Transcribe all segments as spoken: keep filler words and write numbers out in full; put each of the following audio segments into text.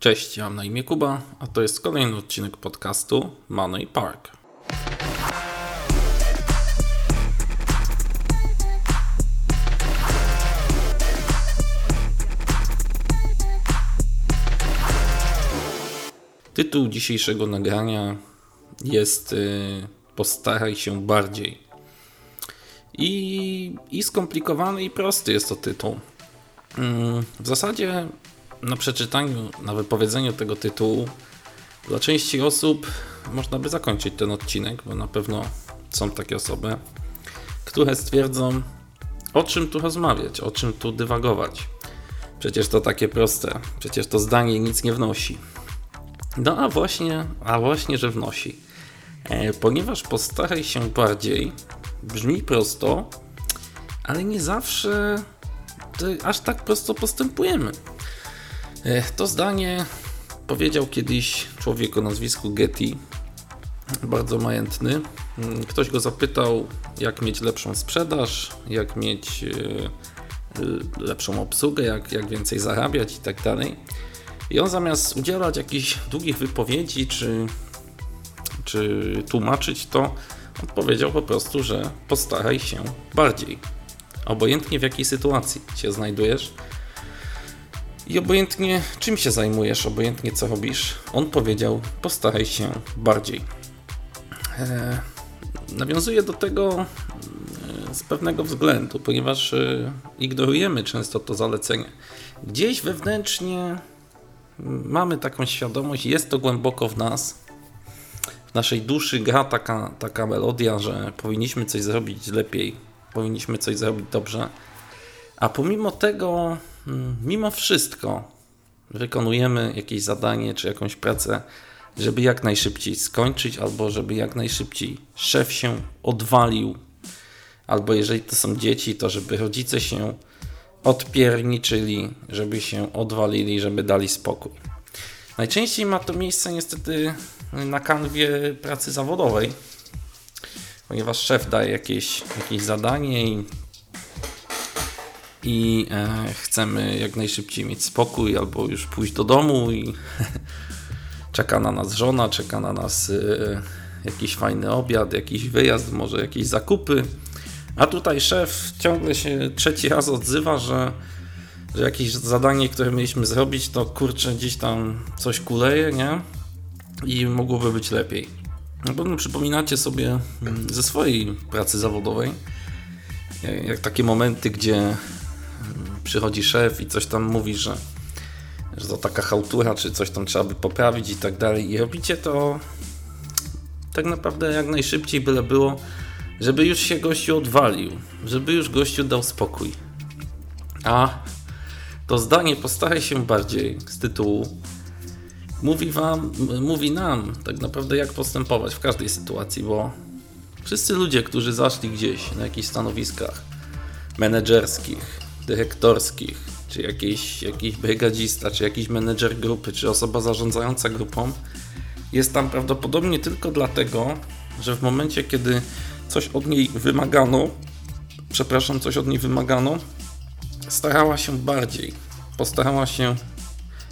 Cześć, ja mam na imię Kuba, a to jest kolejny odcinek podcastu Money Park. Tytuł dzisiejszego nagrania jest yy, Postaraj się bardziej. I, i skomplikowany i prosty jest to tytuł. Yy, w zasadzie na przeczytaniu, na wypowiedzeniu tego tytułu dla części osób można by zakończyć ten odcinek, bo na pewno są takie osoby, które stwierdzą, o czym tu rozmawiać, o czym tu dywagować. Przecież to takie proste, przecież to zdanie nic nie wnosi. No a właśnie, a właśnie, że wnosi. E, ponieważ postaraj się bardziej, brzmi prosto, ale nie zawsze aż tak prosto postępujemy. To zdanie powiedział kiedyś człowiek o nazwisku Getty, bardzo majętny. Ktoś go zapytał, jak mieć lepszą sprzedaż, jak mieć lepszą obsługę, jak, jak więcej zarabiać i tak dalej. I on zamiast udzielać jakichś długich wypowiedzi czy, czy tłumaczyć to, odpowiedział po prostu, że postaraj się bardziej. Obojętnie w jakiej sytuacji się znajdujesz, i obojętnie czym się zajmujesz, obojętnie co robisz, on powiedział, postaraj się bardziej. E, nawiązuje do tego z pewnego względu, ponieważ e, ignorujemy często to zalecenie. Gdzieś wewnętrznie mamy taką świadomość, jest to głęboko w nas, w naszej duszy gra taka, taka melodia, że powinniśmy coś zrobić lepiej, powinniśmy coś zrobić dobrze, a pomimo tego mimo wszystko wykonujemy jakieś zadanie czy jakąś pracę, żeby jak najszybciej skończyć, albo żeby jak najszybciej szef się odwalił, albo jeżeli to są dzieci, to żeby rodzice się odpierniczyli, żeby się odwalili, żeby dali spokój. Najczęściej ma to miejsce niestety na kanwie pracy zawodowej, ponieważ szef daje jakieś, jakieś zadanie i i e, chcemy jak najszybciej mieć spokój albo już pójść do domu i czeka na nas żona, czeka na nas e, jakiś fajny obiad, jakiś wyjazd, może jakieś zakupy, a tutaj szef ciągle się trzeci raz odzywa, że, że jakieś zadanie, które mieliśmy zrobić, to kurczę gdzieś tam coś kuleje, nie? I mogłoby być lepiej. Na pewno przypominacie sobie ze swojej pracy zawodowej jak takie momenty, gdzie przychodzi szef i coś tam mówi, że, że to taka chałtura, czy coś tam trzeba by poprawić i tak dalej. I robicie to tak naprawdę jak najszybciej byle było, żeby już się gościu odwalił, żeby już gościu dał spokój. A to zdanie postaraj się bardziej z tytułu mówi wam, mówi nam tak naprawdę jak postępować w każdej sytuacji, bo wszyscy ludzie, którzy zaszli gdzieś na jakichś stanowiskach menedżerskich, dyrektorskich, czy jakiś, jakiś brygadzista, czy jakiś menedżer grupy, czy osoba zarządzająca grupą, jest tam prawdopodobnie tylko dlatego, że w momencie, kiedy coś od niej wymagano, przepraszam, coś od niej wymagano, starała się bardziej, postarała się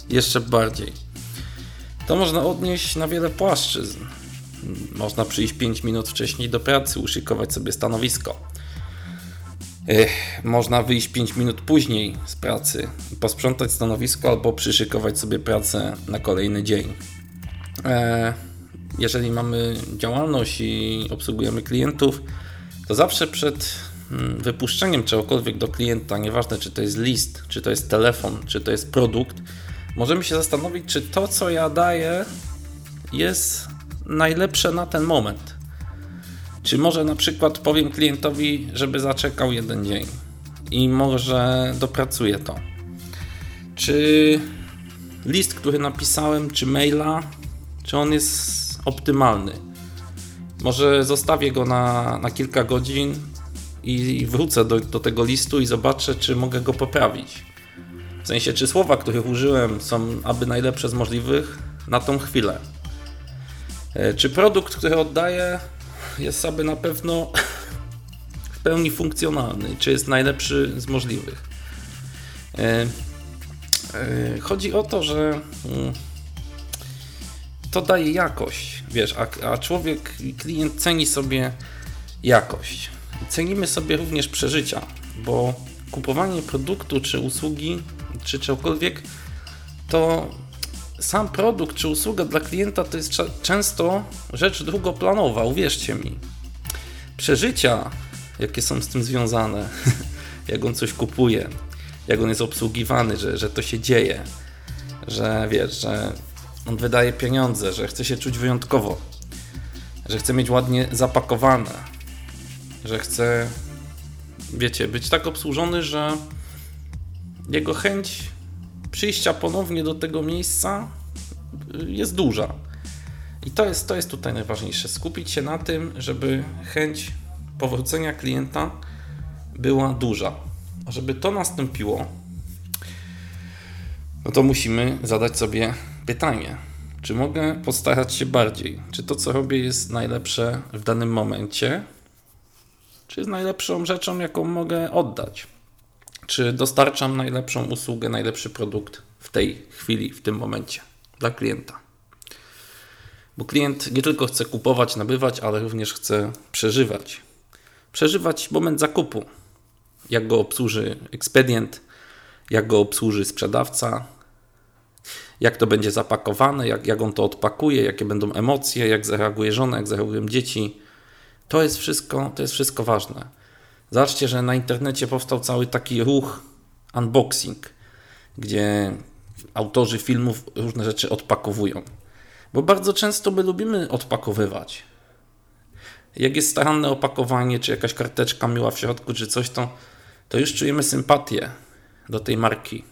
jeszcze bardziej. To można odnieść na wiele płaszczyzn. Można przyjść pięć minut wcześniej do pracy, uszykować sobie stanowisko. Ech, można wyjść pięć minut później z pracy, posprzątać stanowisko albo przyszykować sobie pracę na kolejny dzień. E, jeżeli mamy działalność i obsługujemy klientów, to zawsze przed wypuszczeniem czegokolwiek do klienta, nieważne czy to jest list, czy to jest telefon, czy to jest produkt, możemy się zastanowić, czy to co ja daję jest najlepsze na ten moment. Czy może na przykład powiem klientowi, żeby zaczekał jeden dzień i może dopracuję to. Czy list, który napisałem, czy maila, czy on jest optymalny. Może zostawię go na, na kilka godzin i wrócę do, do tego listu i zobaczę, czy mogę go poprawić. W sensie, czy słowa, których użyłem, są aby najlepsze z możliwych na tą chwilę. Czy produkt, który oddaję, jest aby na pewno w pełni funkcjonalny, czy jest najlepszy z możliwych. Chodzi o to, że to daje jakość, wiesz, a, a człowiek, klient ceni sobie jakość. Cenimy sobie również przeżycia, bo kupowanie produktu czy usługi, czy czegokolwiek, to sam produkt czy usługa dla klienta to jest często rzecz drugoplanowa, uwierzcie mi. Przeżycia, jakie są z tym związane, jak on coś kupuje, jak on jest obsługiwany, że, że to się dzieje, że wiesz, że on wydaje pieniądze, że chce się czuć wyjątkowo, że chce mieć ładnie zapakowane, że chce, wiecie, być tak obsłużony, że jego chęć przyjścia ponownie do tego miejsca jest duża. I to jest, to jest tutaj najważniejsze. Skupić się na tym, żeby chęć powrócenia klienta była duża. A żeby to nastąpiło, no to musimy zadać sobie pytanie, czy mogę postarać się bardziej? Czy to, co robię, jest najlepsze w danym momencie? Czy jest najlepszą rzeczą, jaką mogę oddać? Czy dostarczam najlepszą usługę, najlepszy produkt w tej chwili, w tym momencie dla klienta? Bo klient nie tylko chce kupować, nabywać, ale również chce przeżywać. Przeżywać moment zakupu. Jak go obsłuży ekspedient, jak go obsłuży sprzedawca, jak to będzie zapakowane, jak, jak on to odpakuje, jakie będą emocje, jak zareaguje żona, jak zareagują dzieci. To jest wszystko, to jest wszystko ważne. Zobaczcie, że na internecie powstał cały taki ruch unboxing, gdzie autorzy filmów różne rzeczy odpakowują. Bo bardzo często my lubimy odpakowywać. Jak jest staranne opakowanie, czy jakaś karteczka miła w środku, czy coś, to, to już czujemy sympatię do tej marki.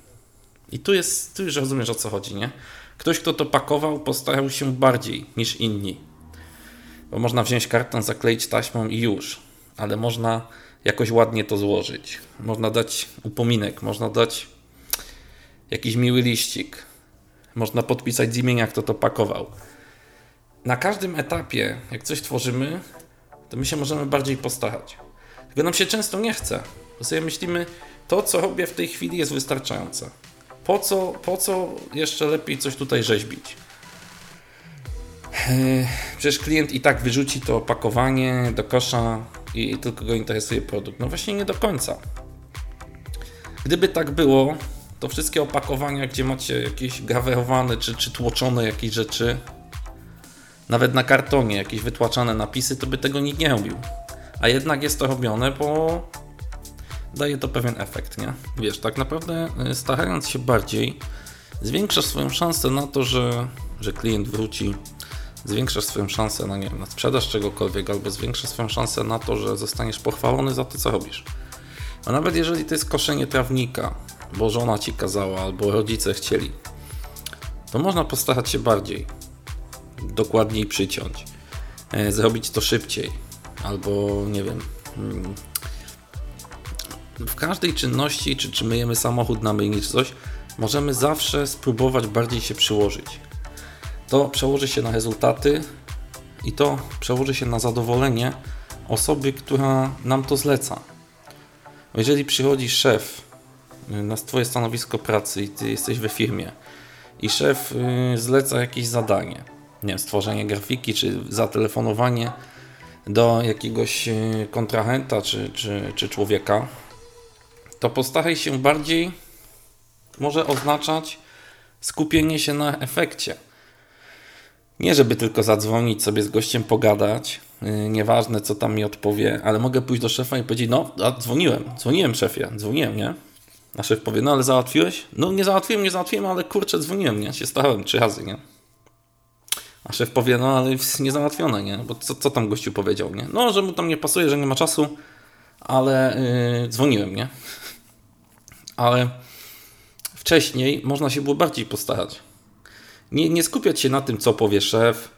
I tu jest, tu już rozumiesz, o co chodzi, nie? Ktoś, kto to pakował, postarał się bardziej niż inni. Bo można wziąć karton, zakleić taśmą i już. Ale można jakoś ładnie to złożyć. Można dać upominek, można dać jakiś miły liścik. Można podpisać z imienia, kto to pakował. Na każdym etapie, jak coś tworzymy, to my się możemy bardziej postarać. Tylko nam się często nie chce. Bo sobie myślimy, to co robię w tej chwili jest wystarczające. Po co, po co jeszcze lepiej coś tutaj rzeźbić? Przecież klient i tak wyrzuci to opakowanie do kosza i tylko go interesuje produkt. No właśnie nie do końca. Gdyby tak było, to wszystkie opakowania, gdzie macie jakieś grawerowane czy, czy tłoczone jakieś rzeczy, nawet na kartonie jakieś wytłaczane napisy, to by tego nikt nie robił. A jednak jest to robione, bo daje to pewien efekt, nie? Wiesz, tak naprawdę starając się bardziej, zwiększasz swoją szansę na to, że, że klient wróci, zwiększasz swoją szansę na, nie wiem, na sprzedaż czegokolwiek, albo zwiększasz swoją szansę na to, że zostaniesz pochwalony za to, co robisz. A nawet jeżeli to jest koszenie trawnika, bo żona ci kazała, albo rodzice chcieli, to można postarać się bardziej, dokładniej przyciąć, zrobić to szybciej, albo nie wiem, w każdej czynności, czy, czy myjemy samochód na myjni, czy coś, możemy zawsze spróbować bardziej się przyłożyć. To przełoży się na rezultaty i to przełoży się na zadowolenie osoby, która nam to zleca. Jeżeli przychodzi szef na Twoje stanowisko pracy i Ty jesteś we firmie i szef zleca jakieś zadanie, nie wiem, stworzenie grafiki czy zatelefonowanie do jakiegoś kontrahenta czy, czy, czy człowieka, to postaraj się bardziej, może oznaczać skupienie się na efekcie. Nie żeby tylko zadzwonić sobie z gościem, pogadać, yy, nieważne co tam mi odpowie, ale mogę pójść do szefa i powiedzieć, no a dzwoniłem, dzwoniłem szefie, dzwoniłem, nie? A szef powie, no ale załatwiłeś? No nie załatwiłem, nie załatwiłem, ale kurczę dzwoniłem, nie? Się starałem trzy razy, nie? A szef powie, no ale nie załatwione, nie? Bo co, co tam gościu powiedział, nie? No, że mu tam nie pasuje, że nie ma czasu, ale yy, dzwoniłem, nie? Ale wcześniej można się było bardziej postarać. Nie, nie skupiać się na tym, co powie szef,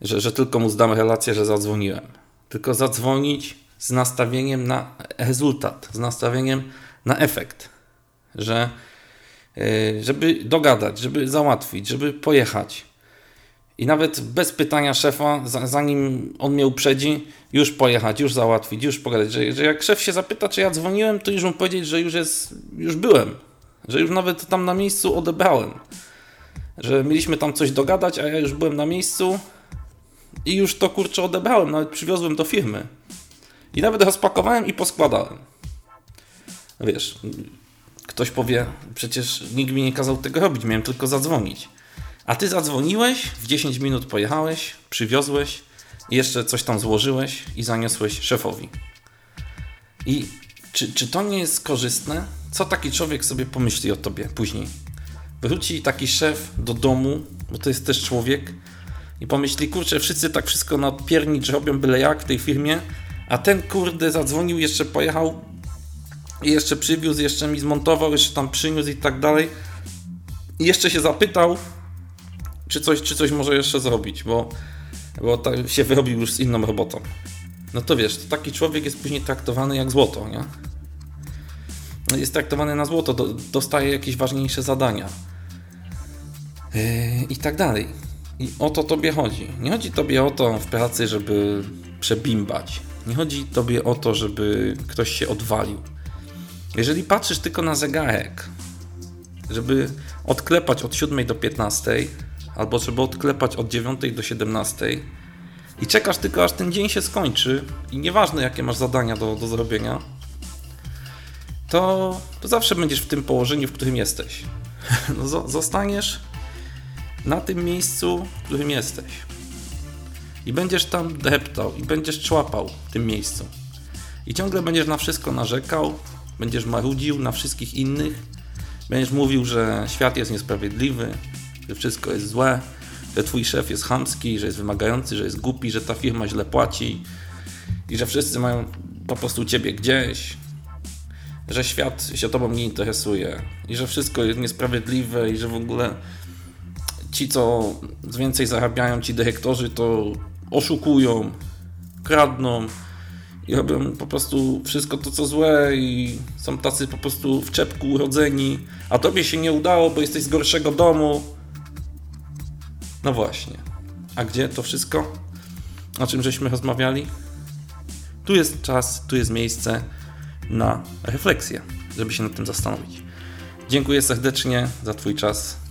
że, że tylko mu zdam relację, że zadzwoniłem. Tylko zadzwonić z nastawieniem na rezultat, z nastawieniem na efekt. Że, żeby dogadać, żeby załatwić, żeby pojechać. I nawet bez pytania szefa, zanim on mnie uprzedzi, już pojechać, już załatwić, już pogadać. Że, że jak szef się zapyta, czy ja dzwoniłem, to już mu powiedzieć, że już, jest, już byłem. że już nawet tam na miejscu odebrałem, że mieliśmy tam coś dogadać, a ja już byłem na miejscu i już to kurczę odebrałem, nawet przywiozłem do firmy i nawet rozpakowałem i poskładałem. Wiesz, ktoś powie, przecież nikt mi nie kazał tego robić, miałem tylko zadzwonić. A ty zadzwoniłeś, w dziesięć minut pojechałeś, przywiozłeś, jeszcze coś tam złożyłeś i zaniosłeś szefowi. I czy, czy to nie jest korzystne? Co taki człowiek sobie pomyśli o tobie później? Wróci taki szef do domu, bo to jest też człowiek, i pomyśli, kurczę, wszyscy tak wszystko nadpiernicz robią byle jak w tej firmie, a ten kurde zadzwonił, jeszcze pojechał i jeszcze przywiózł, jeszcze mi zmontował, jeszcze tam przyniósł i tak dalej. I jeszcze się zapytał, czy coś, czy coś może jeszcze zrobić, bo, bo tak się wyrobił już z inną robotą. No to wiesz, to taki człowiek jest później traktowany jak złoto, nie? Jest traktowany na złoto, do, dostaje jakieś ważniejsze zadania yy, i tak dalej. I o to tobie chodzi. Nie chodzi tobie o to w pracy, żeby przebimbać. Nie chodzi tobie o to, żeby ktoś się odwalił. Jeżeli patrzysz tylko na zegarek, żeby odklepać od siódmej do piętnastej, albo żeby odklepać od dziewiątej do siedemnastej i czekasz tylko, aż ten dzień się skończy i nieważne, jakie masz zadania do, do zrobienia, to, to zawsze będziesz w tym położeniu, w którym jesteś. No, zostaniesz na tym miejscu, w którym jesteś. I będziesz tam deptał, i będziesz człapał w tym miejscu. I ciągle będziesz na wszystko narzekał, będziesz marudził na wszystkich innych, będziesz mówił, że świat jest niesprawiedliwy, że wszystko jest złe, że twój szef jest chamski, że jest wymagający, że jest głupi, że ta firma źle płaci i że wszyscy mają po prostu ciebie gdzieś, że świat się tobą nie interesuje i że wszystko jest niesprawiedliwe i że w ogóle ci, co więcej zarabiają, ci dyrektorzy, to oszukują, kradną i robią po prostu wszystko to, co złe i są tacy po prostu w czepku urodzeni, a tobie się nie udało, bo jesteś z gorszego domu. No właśnie. A gdzie to wszystko? O czym żeśmy rozmawiali? Tu jest czas, tu jest miejsce na refleksję, żeby się nad tym zastanowić. Dziękuję serdecznie za twój czas.